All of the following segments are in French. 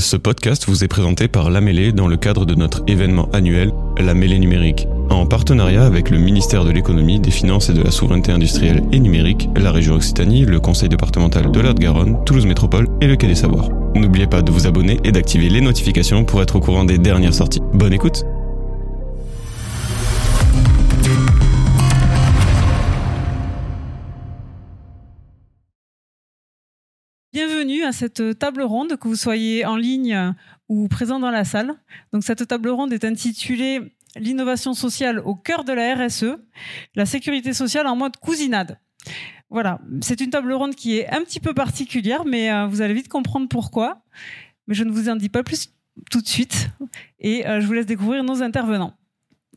Ce podcast vous est présenté par La Mêlée dans le cadre de notre événement annuel La Mêlée Numérique, en partenariat avec le ministère de l'économie, des finances et de la souveraineté industrielle et numérique, la région Occitanie, le conseil départemental de l'Haute-Garonne, Toulouse Métropole et le Quai des Savoirs. N'oubliez pas de vous abonner et d'activer les notifications pour être au courant des dernières sorties. Bonne écoute! Bienvenue à cette table ronde, que vous soyez en ligne ou présent dans la salle. Donc, cette table ronde est intitulée « L'innovation sociale au cœur de la RSE, la sécurité sociale en mode cousinade ». Voilà, c'est une table ronde qui est un petit peu particulière, mais vous allez vite comprendre pourquoi. Mais je ne vous en dis pas plus tout de suite et je vous laisse découvrir nos intervenants.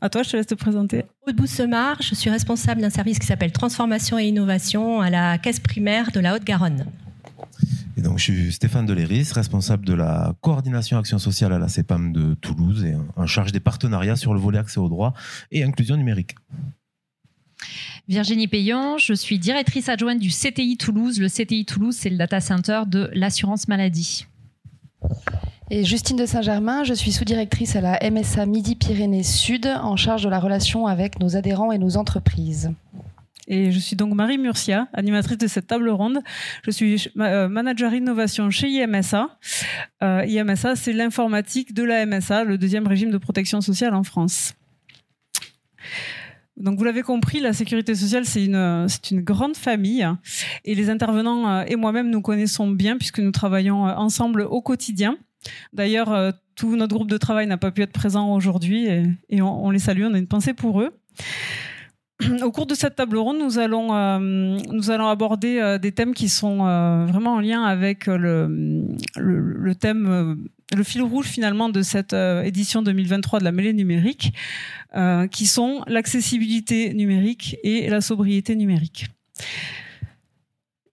À toi, je te laisse te présenter. Aude Boussemart, je suis responsable d'un service qui s'appelle « Transformation et innovation » à la caisse primaire de la Haute-Garonne. Et donc, je suis Stéphane Deleris, responsable de la coordination action sociale à la CPAM de Toulouse et en charge des partenariats sur le volet accès aux droits et inclusion numérique. Virginie Peyon, je suis directrice adjointe du CTI Toulouse. Le CTI Toulouse, c'est le data center de l'assurance maladie. Et Justine de Saint Germain, je suis sous-directrice à la MSA Midi-Pyrénées-Sud, en charge de la relation avec nos adhérents et nos entreprises. Et je suis donc Marie Murcia, animatrice de cette table ronde. Je suis manager innovation chez IMSA. IMSA, c'est l'informatique de la MSA, le deuxième régime de protection sociale en France. Donc, vous l'avez compris, la sécurité sociale, c'est une grande famille. Et les intervenants et moi-même nous connaissons bien puisque nous travaillons ensemble au quotidien. D'ailleurs, tout notre groupe de travail n'a pas pu être présent aujourd'hui et on les salue, on a une pensée pour eux. Au cours de cette table ronde, nous allons aborder des thèmes qui sont vraiment en lien avec le thème, le fil rouge finalement de cette édition 2023 de la Mêlée numérique, qui sont l'accessibilité numérique et la sobriété numérique.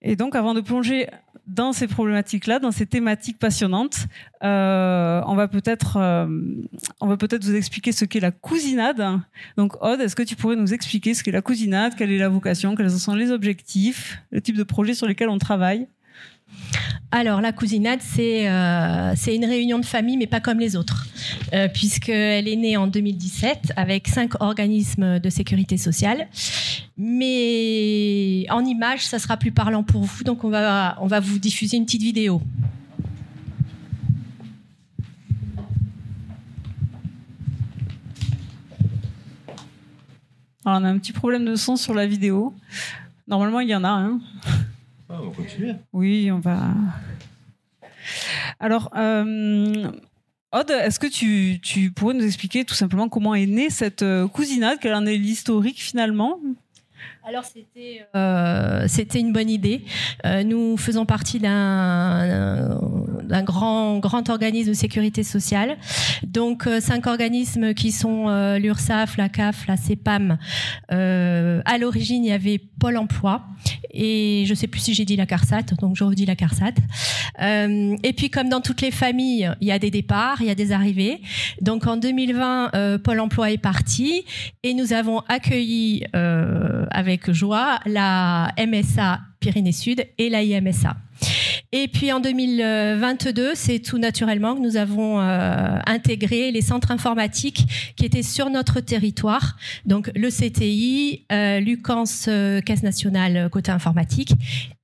Et donc, avant de plonger dans ces problématiques-là, dans ces thématiques passionnantes, on va peut-être vous expliquer ce qu'est la cousinade. Donc, Aude, est-ce que tu pourrais nous expliquer ce qu'est la cousinade, quelle est la vocation, quels sont les objectifs, le type de projet sur lesquels on travaille ? Alors, la cousinade, c'est une réunion de famille, mais pas comme les autres, puisqu'elle est née en 2017 avec 5 organismes de sécurité sociale. Mais en images, ça sera plus parlant pour vous, donc on va vous diffuser une petite vidéo. Alors, on a un petit problème de son sur la vidéo. Normalement, il y en a un. Hein. On va continuer. Oui, on va. Alors, Aude, est-ce que tu pourrais nous expliquer tout simplement comment est née cette cousinade, quelle en est l'historique finalement ? Alors, c'était une bonne idée. Nous faisons partie d'un grand organisme de sécurité sociale. Donc, 5 organismes qui sont l'URSSAF, la CAF, la CPAM. À l'origine, il y avait Pôle Emploi. Et je ne sais plus si j'ai dit la CARSAT, donc je redis la CARSAT. Et puis, comme dans toutes les familles, il y a des départs, il y a des arrivées. Donc, en 2020, Pôle Emploi est parti et nous avons accueilli avec joie la MSA Pyrénées-Sud et la IMSA. Et puis en 2022, c'est tout naturellement que nous avons intégré les centres informatiques qui étaient sur notre territoire, donc le CTI, Lucans, Caisse nationale côté informatique,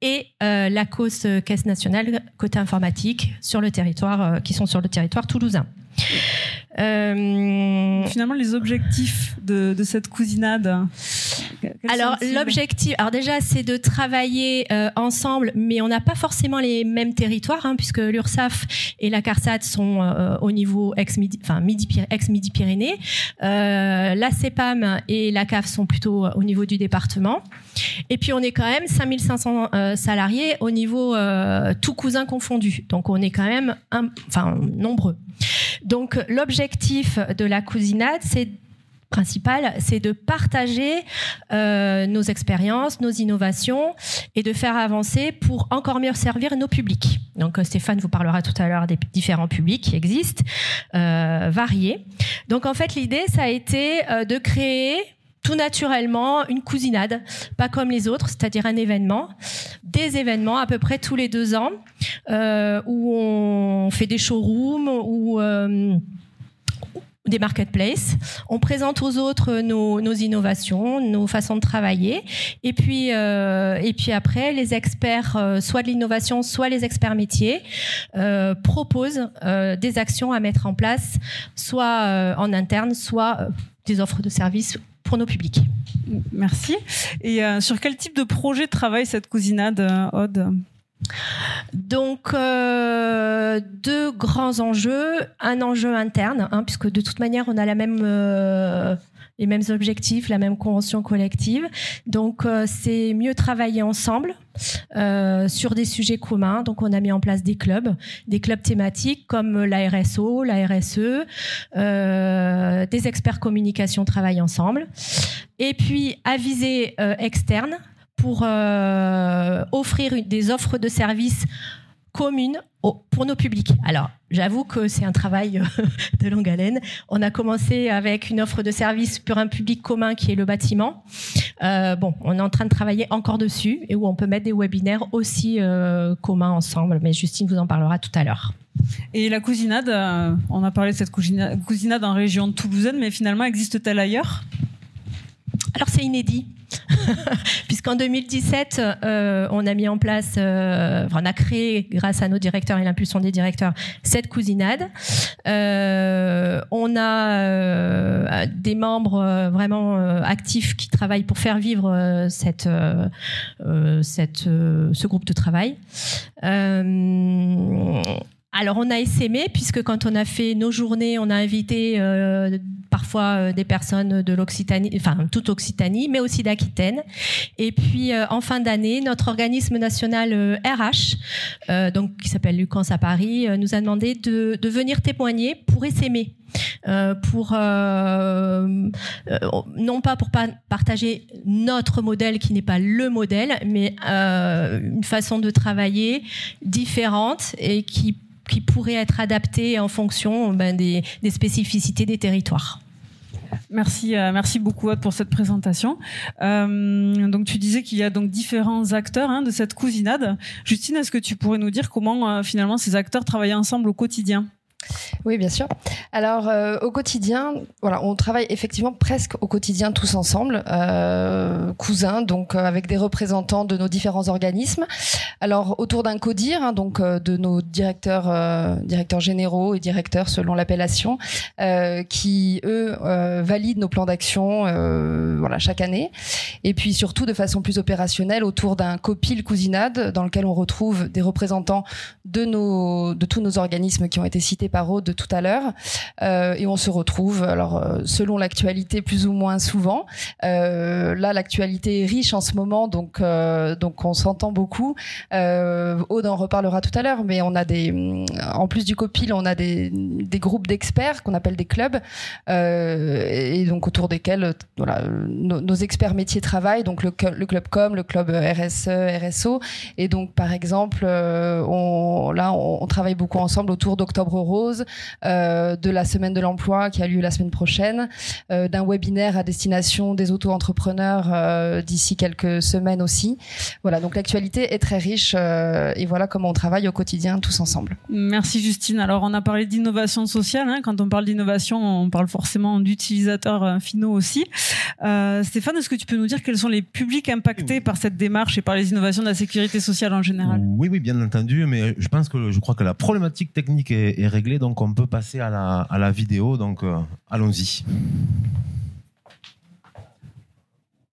et la COS, Caisse nationale côté informatique, sur le territoire, qui sont sur le territoire toulousain. Finalement, les objectifs de cette cousinade. Alors, l'objectif, déjà, c'est de travailler ensemble, mais on n'a pas forcément les mêmes territoires, hein, puisque l'URSSAF et la CARSAT sont au niveau ex-Midi-Pyrénées. La CEPAM et la CAF sont plutôt au niveau du département. Et puis, on est quand même 5500 salariés au niveau tout cousin confondu. Donc, on est quand même nombreux. Donc, l'objectif de la cousinade, c'est de partager nos expériences, nos innovations et de faire avancer pour encore mieux servir nos publics. Donc Stéphane vous parlera tout à l'heure des différents publics qui existent, variés. Donc en fait l'idée ça a été de créer tout naturellement une cousinade, pas comme les autres, c'est-à-dire un événement, des événements à peu près tous les 2 ans où on fait des showrooms, où des marketplaces, on présente aux autres nos innovations, nos façons de travailler, et puis après les experts, soit de l'innovation, soit les experts métiers, proposent des actions à mettre en place, soit en interne, soit des offres de services pour nos publics. Merci. Et sur quel type de projet travaille cette cousinade, Aude ? Donc, 2 grands enjeux. Un enjeu interne, puisque de toute manière, on a les mêmes objectifs, la même convention collective. Donc, c'est mieux travailler ensemble sur des sujets communs. Donc, on a mis en place des clubs thématiques comme la RSO, la RSE, des experts communication travaillent ensemble. Et puis, à visée externe, pour offrir des offres de services communes pour nos publics. Alors, j'avoue que c'est un travail de longue haleine. On a commencé avec une offre de service pour un public commun qui est le bâtiment. On est en train de travailler encore dessus et où on peut mettre des webinaires aussi communs ensemble. Mais Justine vous en parlera tout à l'heure. Et la cousinade, on a parlé de cette cousinade en région toulousaine, mais finalement, existe-t-elle ailleurs ? Alors, c'est inédit. Puisqu'en 2017, on a créé, grâce à nos directeurs et l'impulsion des directeurs, cette cousinade. On a des membres vraiment actifs qui travaillent pour faire vivre ce groupe de travail. Alors, on a essaimé, puisque quand on a fait nos journées, on a invité parfois des personnes de l'Occitanie, enfin toute Occitanie, mais aussi d'Aquitaine. Et puis, en fin d'année, notre organisme national RH, donc qui s'appelle Lucance à Paris, nous a demandé de venir témoigner pour essaimer. Non pas pour partager notre modèle qui n'est pas le modèle, mais une façon de travailler différente et qui pourrait être adapté en fonction des spécificités des territoires. Merci beaucoup Aude pour cette présentation. Donc tu disais qu'il y a donc différents acteurs de cette cousinade. Justine, est-ce que tu pourrais nous dire comment finalement ces acteurs travaillent ensemble au quotidien ? Oui, bien sûr. Alors, au quotidien, voilà, on travaille effectivement presque au quotidien tous ensemble, cousins, donc avec des représentants de nos différents organismes. Alors, autour d'un CODIR, de nos directeurs généraux et directeurs selon l'appellation, qui, eux, valident nos plans d'action chaque année. Et puis, surtout, de façon plus opérationnelle, autour d'un COPIL cousinade, dans lequel on retrouve des représentants de tous nos organismes qui ont été cités par Aude tout à l'heure, et on se retrouve, alors selon l'actualité plus ou moins souvent, là l'actualité est riche en ce moment, donc on s'entend beaucoup, Aude en reparlera tout à l'heure, mais on a en plus du COPIL, on a des groupes d'experts qu'on appelle des clubs, et donc autour desquels nos experts métiers travaillent, donc le club com, le club RSE, RSO, et donc par exemple on travaille beaucoup ensemble autour d'Octobre Rose, de la semaine de l'emploi qui a lieu la semaine prochaine, d'un webinaire à destination des auto-entrepreneurs d'ici quelques semaines aussi. Voilà, donc l'actualité est très riche et voilà comment on travaille au quotidien tous ensemble. Merci Justine. Alors on a parlé d'innovation sociale. Quand on parle d'innovation, on parle forcément d'utilisateurs finaux aussi. Stéphane, est-ce que tu peux nous dire quels sont les publics impactés par cette démarche et par les innovations de la sécurité sociale en général ? Oui, bien entendu, mais je crois que la problématique technique est réglé, donc on peut passer à la vidéo, donc allons-y.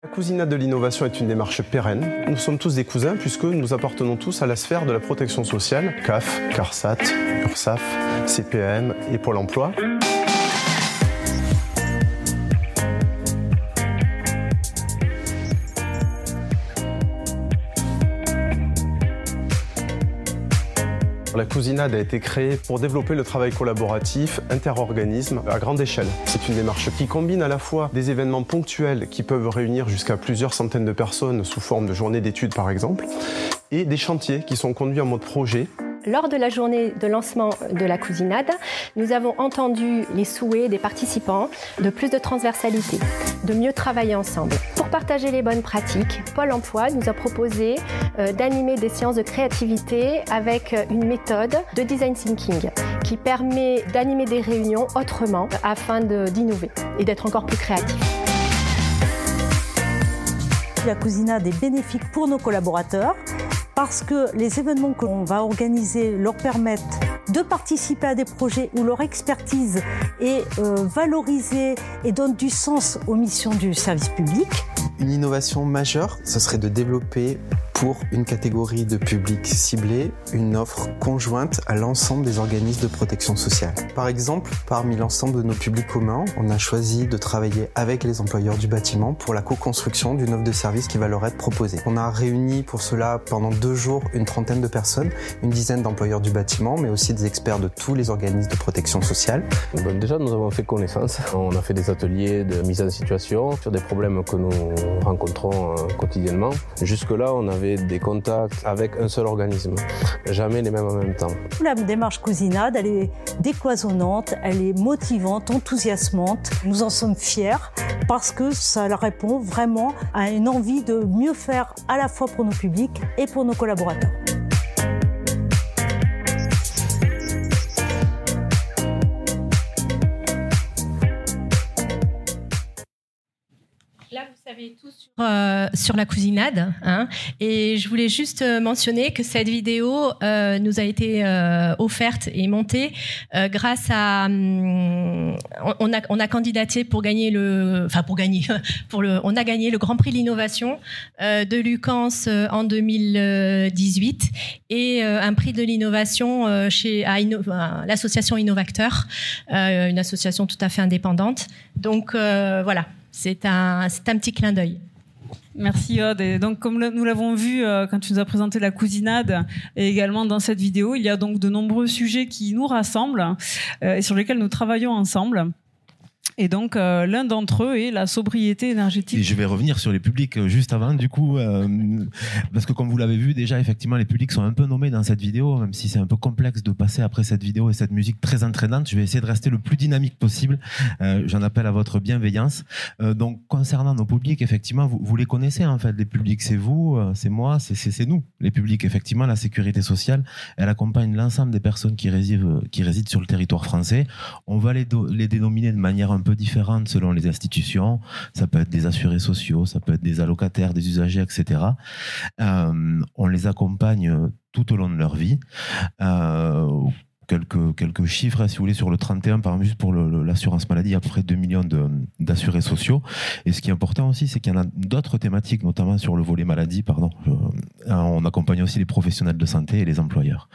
La cousinade de l'innovation est une démarche pérenne. Nous sommes tous des cousins puisque nous appartenons tous à la sphère de la protection sociale, CAF, CARSAT, URSSAF, CPAM et Pôle Emploi. La cousinade a été créée pour développer le travail collaboratif inter-organisme à grande échelle. C'est une démarche qui combine à la fois des événements ponctuels qui peuvent réunir jusqu'à plusieurs centaines de personnes sous forme de journées d'études par exemple, et des chantiers qui sont conduits en mode projet lors de la journée de lancement de la Cousinade, nous avons entendu les souhaits des participants de plus de transversalité, de mieux travailler ensemble. Pour partager les bonnes pratiques, Pôle Emploi nous a proposé d'animer des séances de créativité avec une méthode de design thinking qui permet d'animer des réunions autrement afin d'innover et d'être encore plus créatif. La Cousinade est bénéfique pour nos collaborateurs parce que les événements que l'on va organiser leur permettent de participer à des projets où leur expertise est valorisée et donne du sens aux missions du service public. Une innovation majeure, ce serait de développer pour une catégorie de public ciblé, une offre conjointe à l'ensemble des organismes de protection sociale. Par exemple, parmi l'ensemble de nos publics communs, on a choisi de travailler avec les employeurs du bâtiment pour la co-construction d'une offre de service qui va leur être proposée. On a réuni pour cela pendant 2 jours une trentaine de personnes, une dizaine d'employeurs du bâtiment, mais aussi des experts de tous les organismes de protection sociale. Déjà, nous avons fait connaissance. On a fait des ateliers de mise en situation sur des problèmes que nous rencontrons quotidiennement. Jusque-là, on avait des contacts avec un seul organisme, jamais les mêmes en même temps. La démarche Cousinade, elle est décloisonnante, elle est motivante, enthousiasmante. Nous en sommes fiers parce que ça répond vraiment à une envie de mieux faire à la fois pour nos publics et pour nos collaborateurs. Tous sur la Cousinade, hein, et je voulais juste mentionner que cette vidéo nous a été offerte et montée grâce à on a candidaté pour gagner on a gagné le Grand Prix de l'innovation de Lucance en 2018 et un prix de l'innovation à l'association Innovacteur, une association tout à fait indépendante. Donc voilà. C'est un petit clin d'œil. Merci Aude. Et donc, comme nous l'avons vu quand tu nous as présenté la Cousinade et également dans cette vidéo, il y a donc de nombreux sujets qui nous rassemblent et sur lesquels nous travaillons ensemble. Et donc, l'un d'entre eux est la sobriété énergétique. Et je vais revenir sur les publics juste avant, du coup, parce que comme vous l'avez vu, déjà, effectivement, les publics sont un peu nommés dans cette vidéo, même si c'est un peu complexe de passer après cette vidéo et cette musique très entraînante. Je vais essayer de rester le plus dynamique possible. J'en appelle à votre bienveillance. Donc, concernant nos publics, effectivement, vous les connaissez, en fait, les publics, c'est vous, c'est moi, c'est nous, les publics. Effectivement, la sécurité sociale, elle accompagne l'ensemble des personnes qui résident sur le territoire français. On va les dénominer de manière un peu différentes selon les institutions. Ça peut être des assurés sociaux, ça peut être des allocataires, des usagers, etc. On les accompagne tout au long de leur vie. Quelques chiffres, si vous voulez, sur le 31, par exemple, juste pour l'assurance maladie, il y a à peu près 2 millions d'assurés sociaux. Et ce qui est important aussi, c'est qu'il y en a d'autres thématiques, notamment sur le volet maladie, pardon. On accompagne aussi les professionnels de santé et les employeurs.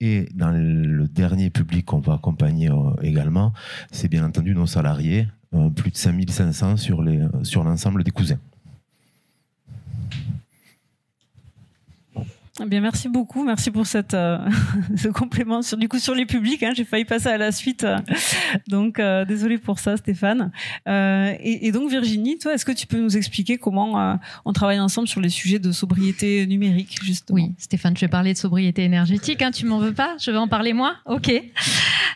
Et dans le dernier public qu'on va accompagner également, c'est bien entendu nos salariés, plus de 5500 sur l'ensemble des cousins. Bien, merci beaucoup. Merci pour ce complément sur les publics. J'ai failli passer à la suite. Donc, désolée pour ça, Stéphane. Et donc, Virginie, toi, est-ce que tu peux nous expliquer comment on travaille ensemble sur les sujets de sobriété numérique, justement ? Oui, Stéphane, je vais parler de sobriété énergétique. Tu m'en veux pas ? Je vais en parler moi ? OK.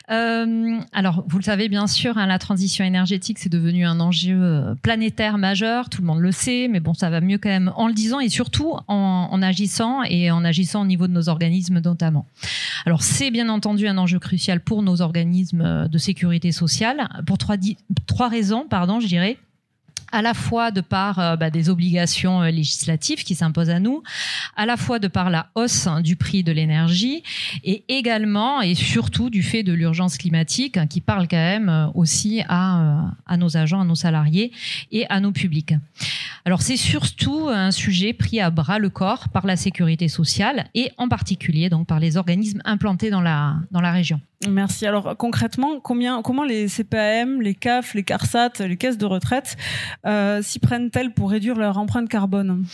Alors, vous le savez, bien sûr, la transition énergétique, c'est devenu un enjeu planétaire majeur. Tout le monde le sait, mais bon, ça va mieux quand même en le disant et surtout en agissant et en agissant au niveau de nos organismes notamment. Alors, c'est bien entendu un enjeu crucial pour nos organismes de sécurité sociale, pour trois raisons, je dirais. À la fois de par des obligations législatives qui s'imposent à nous, à la fois de par la hausse du prix de l'énergie et également et surtout du fait de l'urgence climatique qui parle quand même aussi à nos agents, à nos salariés et à nos publics. Alors c'est surtout un sujet pris à bras le corps par la sécurité sociale et en particulier donc par les organismes implantés dans la région. Merci. Alors concrètement, comment les CPAM, les CAF, les CARSAT, les caisses de retraite s'y prennent-elles pour réduire leur empreinte carbone ?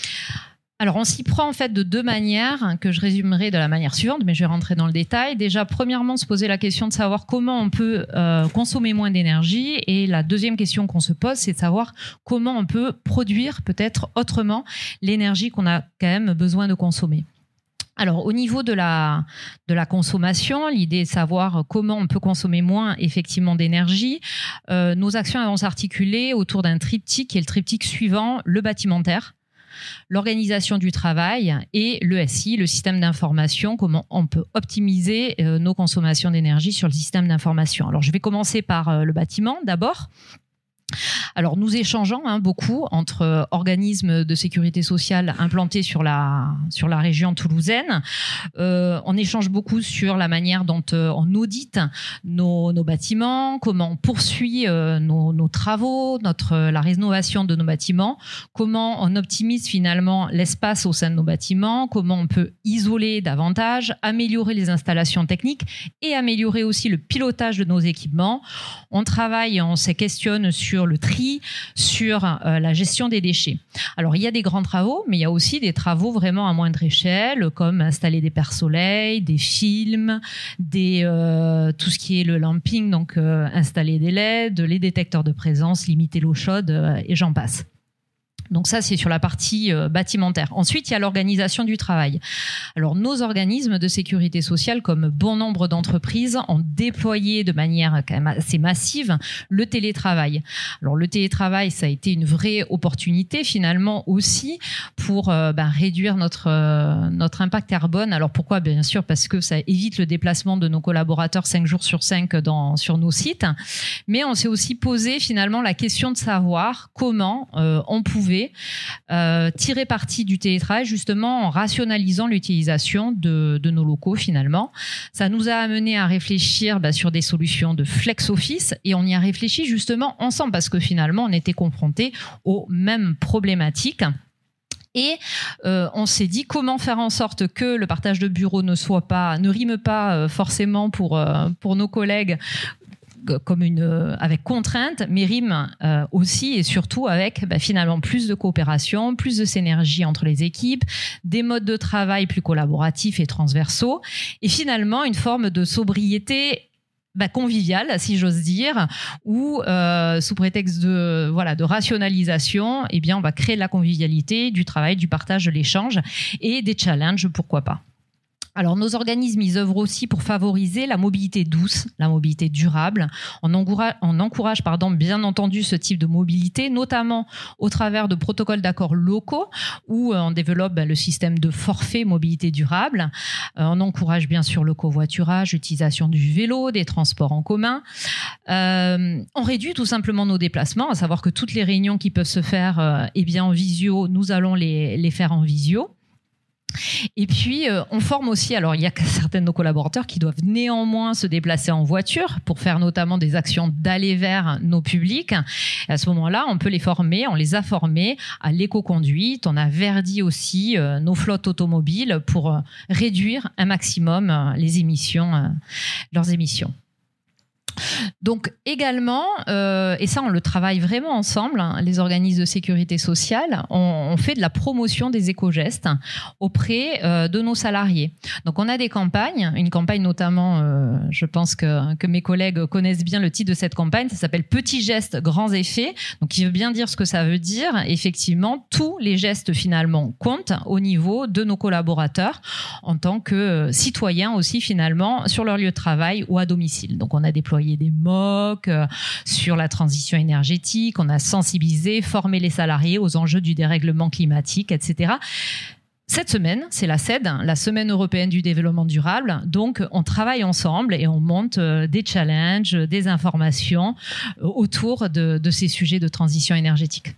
Alors, on s'y prend en fait de 2 manières que je résumerai de la manière suivante, mais je vais rentrer dans le détail. Déjà, premièrement, se poser la question de savoir comment on peut consommer moins d'énergie. Et la deuxième question qu'on se pose, c'est de savoir comment on peut produire peut-être autrement l'énergie qu'on a quand même besoin de consommer. Alors, au niveau de la consommation, l'idée est de savoir comment on peut consommer moins, effectivement, d'énergie. Nos actions vont s'articuler autour d'un triptyque, et le triptyque suivant, le bâtimentaire, l'organisation du travail et le SI, le système d'information, comment on peut optimiser nos consommations d'énergie sur le système d'information. Alors, je vais commencer par le bâtiment d'abord. Alors, nous échangeons beaucoup entre organismes de sécurité sociale implantés sur la région toulousaine. On échange beaucoup sur la manière dont on audite nos bâtiments, comment on poursuit nos travaux, la rénovation de nos bâtiments, comment on optimise finalement l'espace au sein de nos bâtiments, comment on peut isoler davantage, améliorer les installations techniques et améliorer aussi le pilotage de nos équipements. On travaille, on se questionne sur le tri, sur la gestion des déchets. Alors, il y a des grands travaux, mais il y a aussi des travaux vraiment à moindre échelle, comme installer des pare-soleil, des films, tout ce qui est le lamping, donc installer des LED, les détecteurs de présence, limiter l'eau chaude, et j'en passe. Donc ça, c'est sur la partie bâtimentaire. Ensuite, il y a l'organisation du travail. Alors, nos organismes de sécurité sociale, comme bon nombre d'entreprises, ont déployé de manière quand même assez massive le télétravail. Alors, le télétravail, ça a été une vraie opportunité, finalement, aussi pour réduire notre impact carbone. Alors, pourquoi ? Bien sûr, parce que ça évite le déplacement de nos collaborateurs 5 jours sur 5 sur nos sites. Mais on s'est aussi posé, finalement, la question de savoir comment on pouvait tirer parti du télétravail, justement en rationalisant l'utilisation de nos locaux finalement. Ça nous a amené à réfléchir sur des solutions de flex office, et on y a réfléchi justement ensemble parce que finalement on était confrontés aux mêmes problématiques. Et on s'est dit comment faire en sorte que le partage de bureaux ne rime pas forcément pour nos collègues comme avec contrainte, mais rime aussi et surtout avec finalement plus de coopération, plus de synergie entre les équipes, des modes de travail plus collaboratifs et transversaux, et finalement une forme de sobriété conviviale, si j'ose dire, où sous prétexte de rationalisation, eh bien on va créer de la convivialité, du travail, du partage, de l'échange et des challenges, pourquoi pas. Alors, nos organismes, ils œuvrent aussi pour favoriser la mobilité douce, la mobilité durable. On encourage, bien entendu, ce type de mobilité, notamment au travers de protocoles d'accords locaux où on développe le système de forfait mobilité durable. On encourage, bien sûr, le covoiturage, l'utilisation du vélo, des transports en commun. On réduit tout simplement nos déplacements, à savoir que toutes les réunions qui peuvent se faire en visio, nous allons les faire en visio. Et puis, on forme aussi, alors il y a certains de nos collaborateurs qui doivent néanmoins se déplacer en voiture pour faire notamment des actions d'aller vers nos publics. Et à ce moment-là, on peut les former, on les a formés à l'éco-conduite. On a verdi aussi nos flottes automobiles pour réduire un maximum leurs émissions. Donc également, et ça on le travaille vraiment ensemble, les organismes de sécurité sociale, on fait de la promotion des éco-gestes auprès de nos salariés. Donc on a des campagnes, une campagne notamment, je pense que mes collègues connaissent bien le titre de cette campagne, ça s'appelle « Petits gestes, grands effets ». Donc il veut bien dire ce que ça veut dire. Effectivement, tous les gestes finalement comptent au niveau de nos collaborateurs en tant que citoyens aussi finalement sur leur lieu de travail ou à domicile. Donc on a déployé des MOOC sur la transition énergétique, on a sensibilisé, formé les salariés aux enjeux du dérèglement climatique, etc. Cette semaine, c'est la SED, la Semaine européenne du développement durable, donc on travaille ensemble et on monte des challenges, des informations autour de ces sujets de transition énergétique.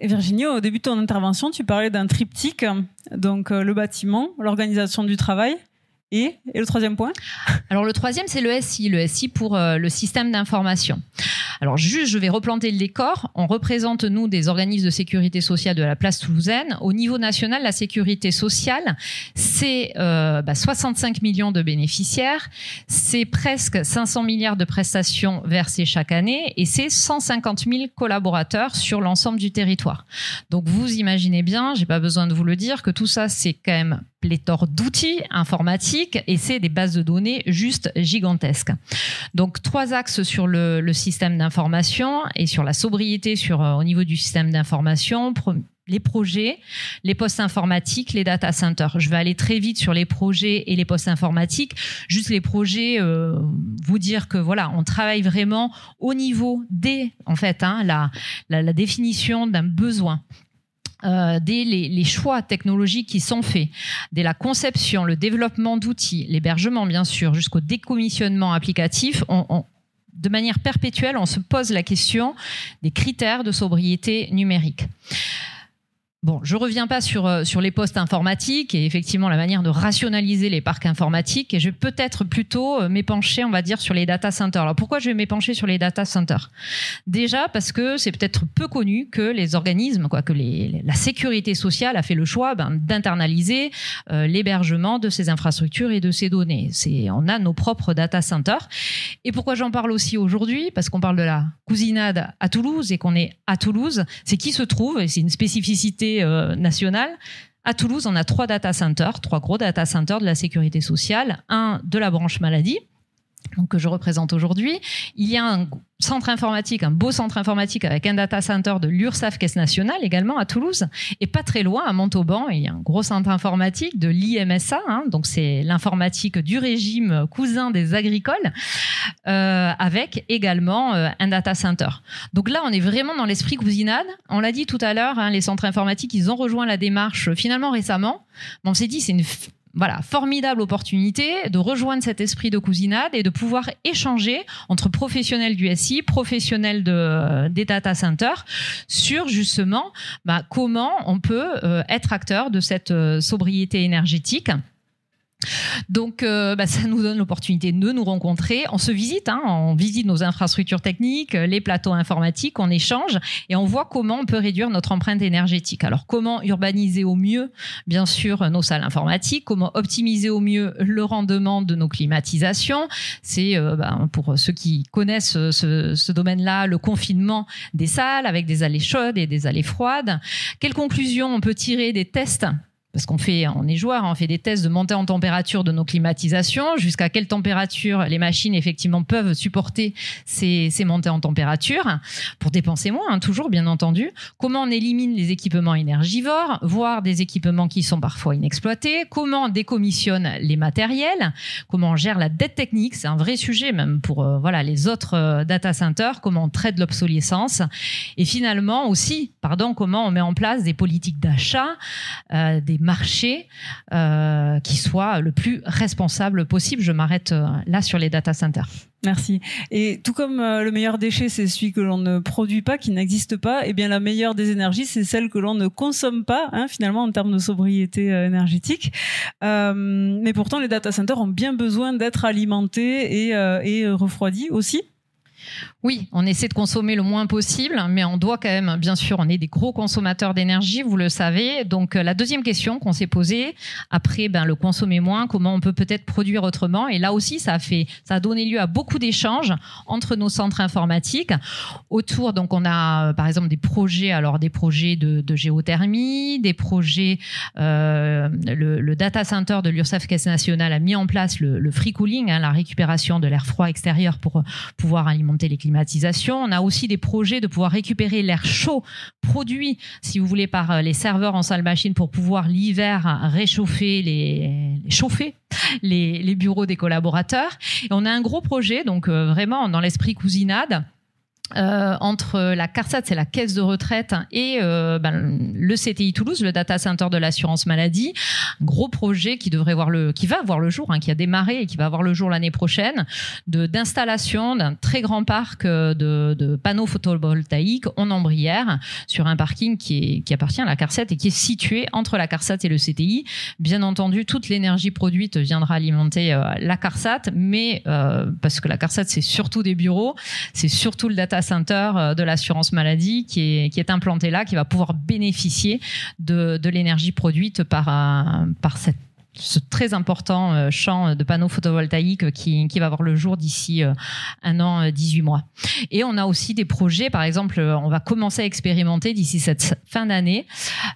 Virginie, au début de ton intervention, tu parlais d'un triptyque, donc le bâtiment, l'organisation du travail. Et le troisième point ? Alors, le troisième, c'est le SI. Le SI pour le système d'information. Alors, juste, je vais replanter le décor. On représente, nous, des organismes de sécurité sociale de la place toulousaine. Au niveau national, la sécurité sociale, c'est 65 millions de bénéficiaires. C'est presque 500 milliards de prestations versées chaque année. Et c'est 150 000 collaborateurs sur l'ensemble du territoire. Donc, vous imaginez bien, j'ai pas besoin de vous le dire, que tout ça, c'est quand même pléthore d'outils informatiques et c'est des bases de données juste gigantesques. Donc, 3 axes sur le système d'information et sur la sobriété au niveau du système d'information. les projets, les postes informatiques, les data centers. Je vais aller très vite sur les projets et les postes informatiques. Juste les projets, vous dire que voilà, on travaille vraiment au niveau des, en fait, la définition d'un besoin. Dès les choix technologiques qui sont faits, dès la conception, le développement d'outils, l'hébergement bien sûr, jusqu'au décommissionnement applicatif, de manière perpétuelle, on se pose la question des critères de sobriété numérique. Bon, je ne reviens pas sur les postes informatiques et effectivement la manière de rationaliser les parcs informatiques, et je vais peut-être plutôt m'épancher, on va dire, sur les data centers. Alors pourquoi je vais m'épancher sur les data centers ? Déjà parce que c'est peut-être peu connu que les organismes, la sécurité sociale a fait le choix d'internaliser l'hébergement de ces infrastructures et de ces données. On a nos propres data centers. Et pourquoi j'en parle aussi aujourd'hui ? Parce qu'on parle de la cousinade à Toulouse et qu'on est à Toulouse. C'est qui se trouve, et c'est une spécificité nationale. À Toulouse, on a 3 data centers, 3 gros data centers de la sécurité sociale, un de la branche maladie, donc que je représente aujourd'hui. Il y a un centre informatique, un beau centre informatique avec un data center de l'URSSAF Caisse Nationale également à Toulouse. Et pas très loin, à Montauban, il y a un gros centre informatique de l'IMSA, donc c'est l'informatique du régime cousin des agricoles, avec également un data center. Donc là, on est vraiment dans l'esprit cousinade. On l'a dit tout à l'heure, les centres informatiques, ils ont rejoint la démarche finalement récemment. Mais on s'est dit, c'est une... Voilà, formidable opportunité de rejoindre cet esprit de cousinade et de pouvoir échanger entre professionnels du SI, professionnels des data centers sur justement comment on peut être acteur de cette sobriété énergétique. Donc, ça nous donne l'opportunité de nous rencontrer. On se visite, on visite nos infrastructures techniques, les plateaux informatiques, on échange et on voit comment on peut réduire notre empreinte énergétique. Alors, comment urbaniser au mieux, bien sûr, nos salles informatiques, comment optimiser au mieux le rendement de nos climatisations. C'est, pour ceux qui connaissent ce domaine-là, le confinement des salles avec des allées chaudes et des allées froides. Quelles conclusions on peut tirer des tests ? Parce on est joueur, on fait des tests de montée en température de nos climatisations, jusqu'à quelle température les machines effectivement peuvent supporter ces montées en température, pour dépenser moins, toujours bien entendu. Comment on élimine les équipements énergivores, voire des équipements qui sont parfois inexploités, comment on décommissionne les matériels, comment on gère la dette technique, c'est un vrai sujet même pour les autres data centers, comment on traite l'obsolescence, et finalement aussi, comment on met en place des politiques d'achat, des marché qui soit le plus responsable possible. Je m'arrête là sur les data centers. Merci. Et tout comme le meilleur déchet, c'est celui que l'on ne produit pas, qui n'existe pas, et bien la meilleure des énergies, c'est celle que l'on ne consomme pas, finalement, en termes de sobriété énergétique. Mais pourtant, les data centers ont bien besoin d'être alimentés et refroidis aussi. Oui, on essaie de consommer le moins possible, mais on doit quand même, bien sûr, on est des gros consommateurs d'énergie, vous le savez. Donc, la deuxième question qu'on s'est posée, après le consommer moins, comment on peut peut-être produire autrement ? Et là aussi, ça a donné lieu à beaucoup d'échanges entre nos centres informatiques. Autour, donc, on a, par exemple, des projets de géothermie, des projets... le data center de l'URSSAF Caisse Nationale a mis en place le free cooling, la récupération de l'air froid extérieur pour pouvoir alimenter les climatisations. On a aussi des projets de pouvoir récupérer l'air chaud produit, si vous voulez, par les serveurs en salle machine pour pouvoir l'hiver réchauffer les bureaux des collaborateurs. Et on a un gros projet, donc vraiment dans l'esprit cousinade, entre la CARSAT, c'est la caisse de retraite, et le CTI Toulouse, le data center de l'assurance maladie, gros projet qui va voir le jour, qui a démarré et qui va voir le jour l'année prochaine, d'installation d'un très grand parc de panneaux photovoltaïques en ombrière sur un parking qui appartient à la CARSAT et qui est situé entre la CARSAT et le CTI. Bien entendu, toute l'énergie produite viendra alimenter la CARSAT, mais parce que la CARSAT, c'est surtout des bureaux, c'est surtout le data center de l'assurance maladie qui est implanté là, qui va pouvoir bénéficier de l'énergie produite par ce très important champ de panneaux photovoltaïques qui va voir le jour d'ici 1 an, 18 mois. Et on a aussi des projets, par exemple, on va commencer à expérimenter d'ici cette fin d'année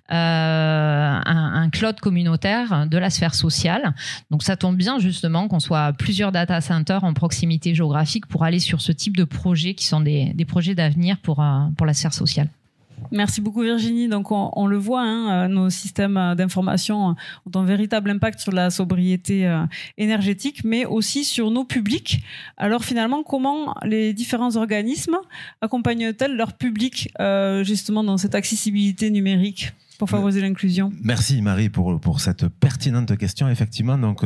un cloud communautaire de la sphère sociale. Donc ça tombe bien justement qu'on soit à plusieurs data centers en proximité géographique pour aller sur ce type de projets qui sont des projets d'avenir pour la sphère sociale. Merci beaucoup Virginie. Donc on le voit, hein, nos systèmes d'information ont un véritable impact sur la sobriété énergétique, mais aussi sur nos publics. Alors finalement, comment les différents organismes accompagnent-ils leur public justement dans cette accessibilité numérique ? Pour favoriser l'inclusion. Merci Marie pour cette pertinente question. Effectivement, donc,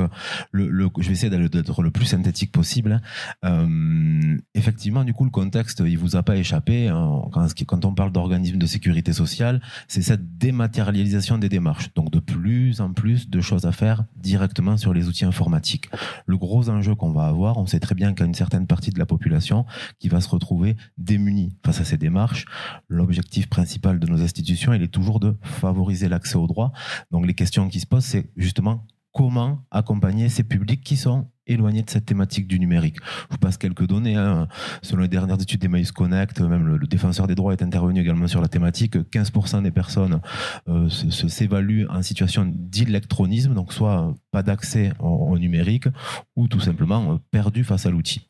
je vais essayer d'être le plus synthétique possible. Effectivement, du coup, le contexte, il ne vous a pas échappé. Quand on parle d'organismes de sécurité sociale, c'est cette dématérialisation des démarches. Donc, de plus en plus de choses à faire directement sur les outils informatiques. Le gros enjeu qu'on va avoir, on sait très bien qu'il y a une certaine partie de la population qui va se retrouver démunie face à ces démarches. L'objectif principal de nos institutions, il est toujours de favoriser l'accès aux droits. Donc, les questions qui se posent, c'est justement comment accompagner ces publics qui sont éloignés de cette thématique du numérique. Je vous passe quelques données. Hein. Selon les dernières études d'Emmaüs Connect, même le défenseur des droits est intervenu également sur la thématique. 15% des personnes s'évaluent en situation d'électronisme, donc soit pas d'accès au numérique ou tout simplement perdu face à l'outil.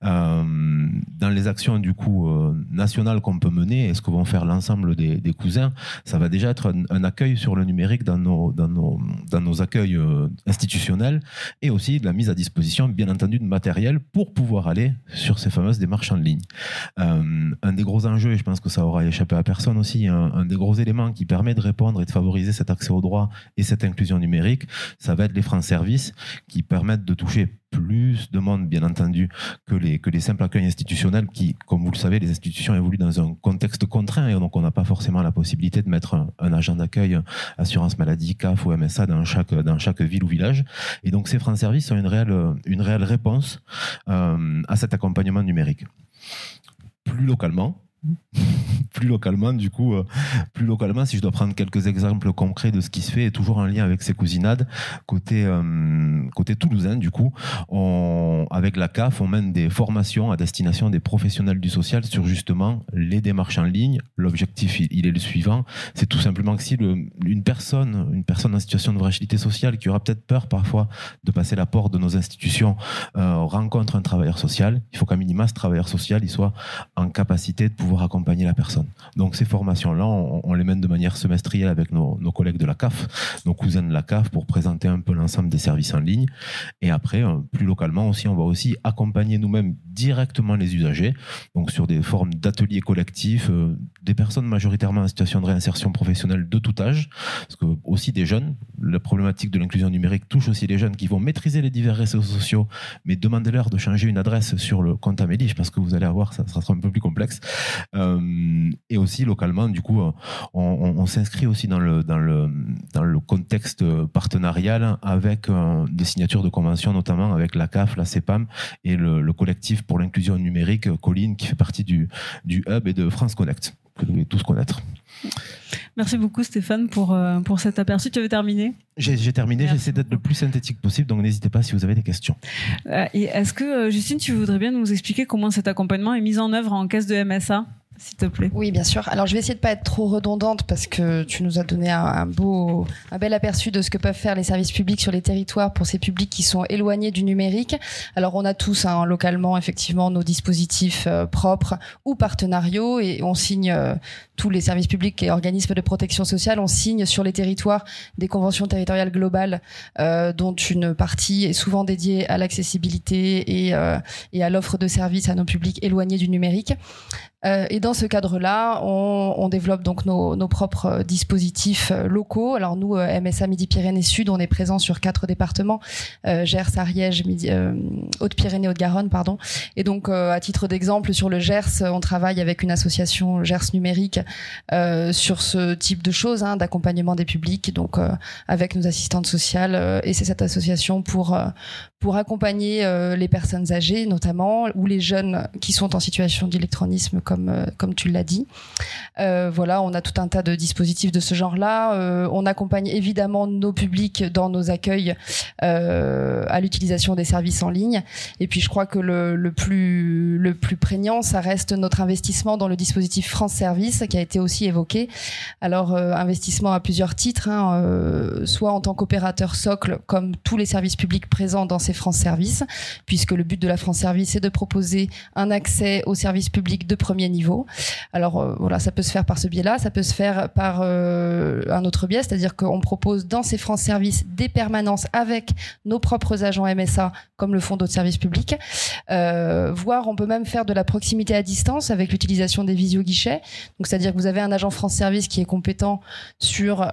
Dans les actions du coup nationales qu'on peut mener et ce que vont faire l'ensemble des cousins, ça va déjà être un accueil sur le numérique dans nos accueils institutionnels et aussi de la mise à disposition, bien entendu, de matériel pour pouvoir aller sur ces fameuses démarches en ligne. Un des gros enjeux, et je pense que ça aura échappé à personne aussi, un des gros éléments qui permet de répondre et de favoriser cet accès aux droits et cette inclusion numérique, ça va être les France Services qui permettent de toucher plus de monde, bien entendu, que les simples accueils institutionnels qui, comme vous le savez, les institutions évoluent dans un contexte contraint et donc on n'a pas forcément la possibilité de mettre un agent d'accueil, assurance maladie, CAF ou MSA dans chaque ville ou village. Et donc ces France Services sont une réelle réponse à cet accompagnement numérique. Plus localement, si je dois prendre quelques exemples concrets de ce qui se fait, et toujours en lien avec ces cousinades, côté toulousain, du coup, avec la CAF, on mène des formations à destination des professionnels du social sur justement les démarches en ligne. L'objectif, il est le suivant, c'est tout simplement que si une personne en situation de fragilité sociale qui aura peut-être peur parfois de passer la porte de nos institutions rencontre un travailleur social, il faut qu'à minima ce travailleur social il soit en capacité de pouvoir accompagner la personne. Donc ces formations-là, on les mène de manière semestrielle avec nos collègues de la CAF, nos cousins de la CAF, pour présenter un peu l'ensemble des services en ligne. Et après, plus localement aussi, on va aussi accompagner nous-mêmes directement les usagers, donc sur des formes d'ateliers collectifs, des personnes majoritairement en situation de réinsertion professionnelle de tout âge, parce que aussi des jeunes, la problématique de l'inclusion numérique touche aussi les jeunes qui vont maîtriser les divers réseaux sociaux, mais demandez-leur de changer une adresse sur le compte Amélie, je pense que vous allez avoir, ça sera un peu plus complexe. Et aussi localement, du coup, on s'inscrit aussi dans le contexte partenarial avec des signatures de conventions, notamment avec la CAF, la CPAM et le collectif pour l'inclusion numérique Colline, qui fait partie du Hub et de France Connect, que vous devez tous connaître. Merci beaucoup Stéphane pour cet aperçu. Tu avais terminé ? J'ai terminé, merci, j'essaie d'être le plus synthétique possible, donc n'hésitez pas si vous avez des questions. Et est-ce que, Justine, tu voudrais bien nous expliquer comment cet accompagnement est mis en œuvre en caisse de MSA ? S'il te plaît. Oui, bien sûr. Alors, je vais essayer de ne pas être trop redondante parce que tu nous as donné un bel aperçu de ce que peuvent faire les services publics sur les territoires pour ces publics qui sont éloignés du numérique. Alors, on a tous localement, effectivement, nos dispositifs propres ou partenariaux et on signe, tous les services publics et organismes de protection sociale, on signe sur les territoires des conventions territoriales globales dont une partie est souvent dédiée à l'accessibilité et à l'offre de services à nos publics éloignés du numérique. Et dans ce cadre-là, on développe donc nos propres dispositifs locaux. Alors nous, MSA Midi-Pyrénées-Sud, on est présent sur 4 départements, Gers, Ariège, Haute-Pyrénées, Haute-Garonne, pardon. Et donc, à titre d'exemple, sur le Gers, on travaille avec une association Gers Numérique sur ce type de choses, hein, d'accompagnement des publics, donc avec nos assistantes sociales. Et c'est cette association pour accompagner les personnes âgées, notamment, ou les jeunes qui sont en situation d'électronisme, comme tu l'as dit. Voilà, on a tout un tas de dispositifs de ce genre-là. On accompagne évidemment nos publics dans nos accueils à l'utilisation des services en ligne. Et puis, je crois que le plus prégnant, ça reste notre investissement dans le dispositif France Services, qui a été aussi évoqué. Alors, investissement à plusieurs titres, hein, soit en tant qu'opérateur socle, comme tous les services publics présents dans ces France Services, puisque le but de la France Services, c'est de proposer un accès aux services publics de premier premier niveau. Alors voilà, ça peut se faire par ce biais-là, ça peut se faire par un autre biais, c'est-à-dire qu'on propose dans ces France Services des permanences avec nos propres agents MSA, comme le font d'autres services publics, voire on peut même faire de la proximité à distance avec l'utilisation des visio-guichets. Donc c'est-à-dire que vous avez un agent France Services qui est compétent sur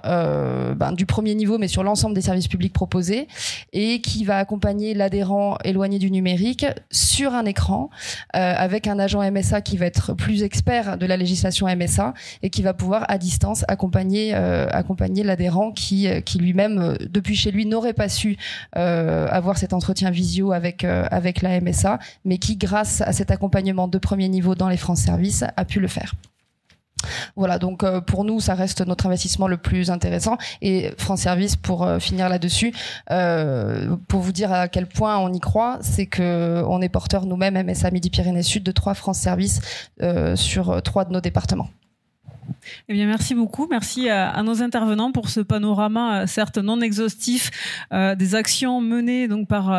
du premier niveau, mais sur l'ensemble des services publics proposés, et qui va accompagner l'adhérent éloigné du numérique sur un écran avec un agent MSA qui va être plus expert de la législation MSA et qui va pouvoir à distance accompagner l'adhérent qui lui-même depuis chez lui n'aurait pas su avoir cet entretien visio avec la MSA, mais qui grâce à cet accompagnement de premier niveau dans les France Services a pu le faire. Voilà, donc pour nous, ça reste notre investissement le plus intéressant. Et France Services, pour finir là-dessus, pour vous dire à quel point on y croit, c'est qu'on est porteur nous-mêmes, MSA Midi-Pyrénées-Sud, de 3 France Services sur 3 de nos départements. Eh bien, merci beaucoup. Merci à nos intervenants pour ce panorama, certes non exhaustif, des actions menées donc par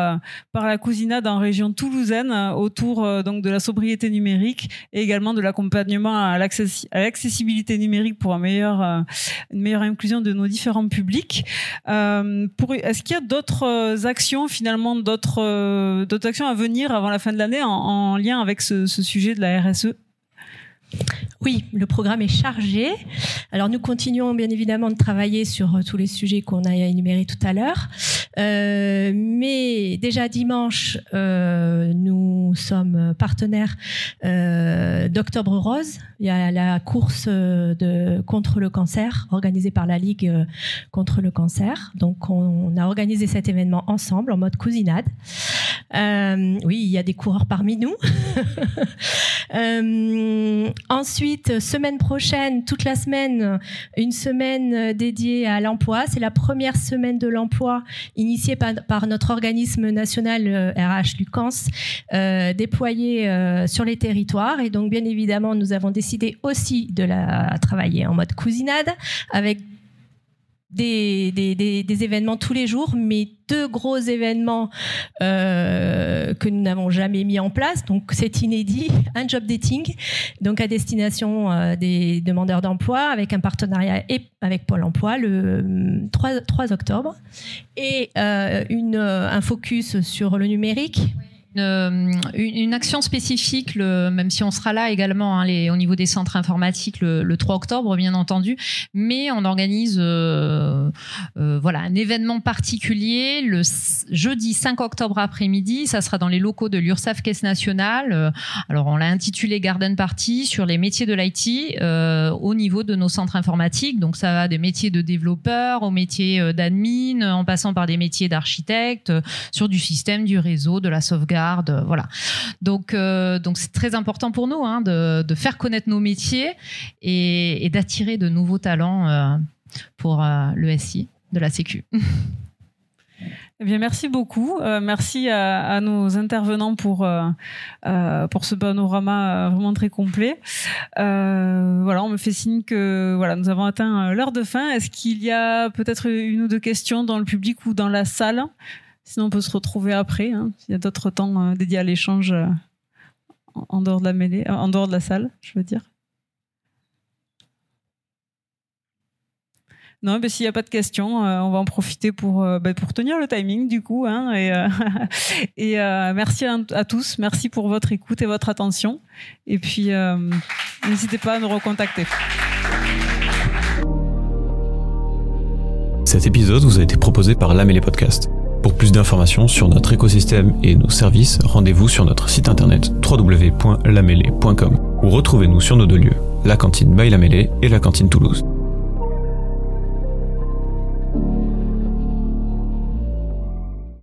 la Cousinade en région toulousaine autour donc de la sobriété numérique et également de l'accompagnement à l'accessibilité numérique pour une meilleure inclusion de nos différents publics. Est-ce qu'il y a d'autres actions finalement, d'autres actions à venir avant la fin de l'année en lien avec ce sujet de la RSE ? Oui, le programme est chargé. Alors nous continuons bien évidemment de travailler sur tous les sujets qu'on a énumérés tout à l'heure. Mais déjà dimanche, nous sommes partenaires d'Octobre Rose. Il y a la course contre le cancer organisée par la Ligue contre le cancer. Donc on a organisé cet événement ensemble en mode cousinade. Oui, il y a des coureurs parmi nous. Ensuite, semaine prochaine, toute la semaine, une semaine dédiée à l'emploi. C'est la première semaine de l'emploi initiée par notre organisme national RH Lucans, déployé sur les territoires. Et donc, bien évidemment, nous avons décidé aussi de la travailler en mode cousinade avec des événements tous les jours, mais 2 gros événements que nous n'avons jamais mis en place. Donc, c'est inédit, un job dating, donc à destination des demandeurs d'emploi avec un partenariat avec Pôle Emploi le 3 octobre et un focus sur le numérique. Oui. Une action spécifique, même si on sera là également, hein, au niveau des centres informatiques le 3 octobre, bien entendu, mais on organise un événement particulier le jeudi 5 octobre après-midi. Ça sera dans les locaux de l'URSSAF Caisse Nationale. Alors, on l'a intitulé Garden Party sur les métiers de l'IT au niveau de nos centres informatiques. Donc, ça va des métiers de développeurs aux métiers d'admin, en passant par des métiers d'architectes, sur du système, du réseau, de la sauvegarde. Voilà. Donc c'est très important pour nous hein, de faire connaître nos métiers et d'attirer de nouveaux talents pour le SI de la Sécu. Eh bien, merci beaucoup. Merci à nos intervenants pour ce panorama vraiment très complet. On me fait signe que nous avons atteint l'heure de fin. Est-ce qu'il y a peut-être une ou 2 questions dans le public ou dans la salle ? Sinon, on peut se retrouver après, hein, s'il y a d'autres temps dédiés à l'échange en dehors de la salle, je veux dire. Non, mais s'il n'y a pas de questions, on va en profiter pour tenir le timing, du coup. Hein, et merci à tous. Merci pour votre écoute et votre attention. Et puis, n'hésitez pas à nous recontacter. Cet épisode vous a été proposé par La Mêlée Podcast. Pour plus d'informations sur notre écosystème et nos services, rendez-vous sur notre site internet www.lamêlée.com ou retrouvez-nous sur nos 2 lieux, la cantine by La Mêlée et la cantine Toulouse.